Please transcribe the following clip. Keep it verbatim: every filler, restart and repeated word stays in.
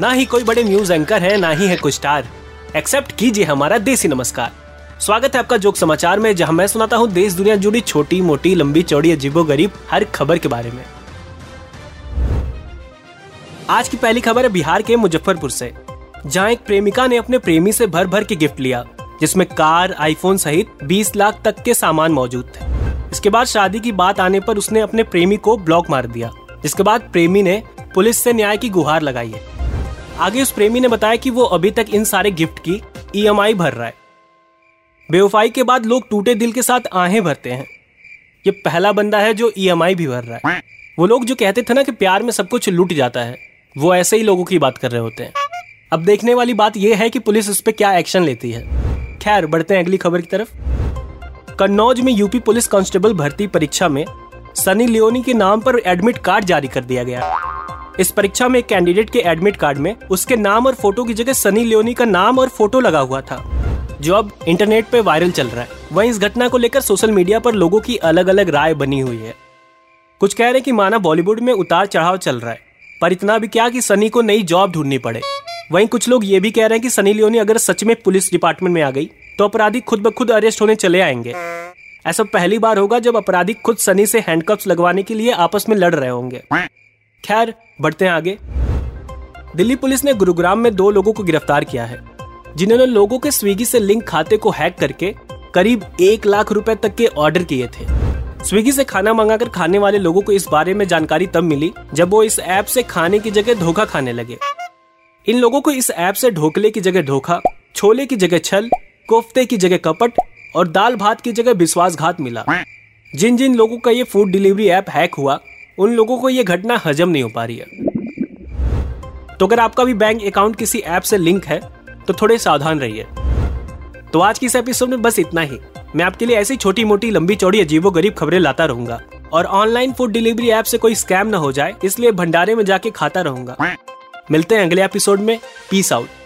ना ही कोई बड़े न्यूज एंकर है, ना ही है कोई स्टार। एक्सेप्ट कीजिए हमारा देसी नमस्कार। स्वागत है आपका जोक समाचार में, जहां मैं सुनाता हूं देश दुनिया जुड़ी छोटी मोटी लंबी चौड़ी अजीबो गरीब हर खबर के बारे में। आज की पहली खबर है बिहार के मुजफ्फरपुर से, जहां एक प्रेमिका ने अपने प्रेमी से भर भर के गिफ्ट लिया, जिसमें कार, आईफोन सहित बीस लाख तक के सामान मौजूद थे। इसके बाद शादी की बात आने पर उसने अपने प्रेमी को ब्लॉक मार दिया, जिसके बाद प्रेमी ने पुलिस से न्याय की गुहार लगाई है। आगे उस प्रेमी ने बताया कि वो अभी तक इन सारे गिफ्ट की ई एम आई भर रहा है। बेवफाई के बाद लोग टूटे दिल के साथ आहें भरते हैं, ये पहला बंदा है जो ई एम आई भी भर रहा है। वो लोग जो कहते थे ना कि प्यार में सब कुछ लूट जाता है, वो ऐसे ही लोगों की बात कर रहे होते हैं। अब देखने वाली बात यह है कि पुलिस उस पर क्या एक्शन लेती है। खैर, बढ़ते हैं अगली खबर की तरफ। कन्नौज में यूपी पुलिस कांस्टेबल भर्ती परीक्षा में सनी लियोनी के नाम पर एडमिट कार्ड जारी कर दिया गया। इस परीक्षा में एक कैंडिडेट के एडमिट कार्ड में उसके नाम और फोटो की जगह सनी लियोनी का नाम और फोटो लगा हुआ था, जो अब इंटरनेट पे वायरल चल रहा है। वहीं इस घटना को लेकर सोशल मीडिया पर लोगों की अलग अलग राय बनी हुई है। कुछ कह रहे हैं कि माना बॉलीवुड में उतार चढ़ाव चल रहा है, पर इतना भी क्या कि सनी को नई जॉब ढूंढनी पड़े। वहीं कुछ लोग ये भी कह रहे हैं कि सनी लियोनी अगर सच में पुलिस डिपार्टमेंट में आ गई तो अपराधी खुद ब खुद अरेस्ट होने चले आएंगे। ऐसा पहली बार होगा जब अपराधी खुद सनी से हैंडकप्स लगवाने के लिए आपस में लड़ रहे होंगे। खैर, बढ़ते हैं आगे। दिल्ली पुलिस ने गुरुग्राम में दो लोगों को गिरफ्तार किया है, जिन्होंने लोगों के स्विगी से लिंक खाते को हैक करके करीब एक लाख रुपए तक के ऑर्डर किए थे। स्विगी से खाना मंगाकर खाने वाले लोगों को इस बारे में जानकारी तब मिली जब वो इस ऐप से खाने की जगह धोखा खाने लगे। इन लोगों को इस ऐप से ढोकले की जगह धोखा, छोले की जगह छल, कोफ्ते की जगह कपट और दाल भात की जगह विश्वासघात मिला। जिन जिन लोगों का ये फूड डिलीवरी ऐप हैक हुआ, उन लोगों को ये घटना हजम नहीं हो पा रही है। तो अगर आपका भी बैंक अकाउंट किसी ऐप से लिंक है तो थोड़े सावधान रहिए। तो आज की इस एपिसोड में बस इतना ही। मैं आपके लिए ऐसी छोटी मोटी लंबी चौड़ी अजीबो गरीब खबरें लाता रहूंगा और ऑनलाइन फूड डिलीवरी ऐप से कोई स्कैम न हो जाए इसलिए भंडारे में जाके खाता रहूंगा। मिलते हैं अगले एपिसोड में। Peace out.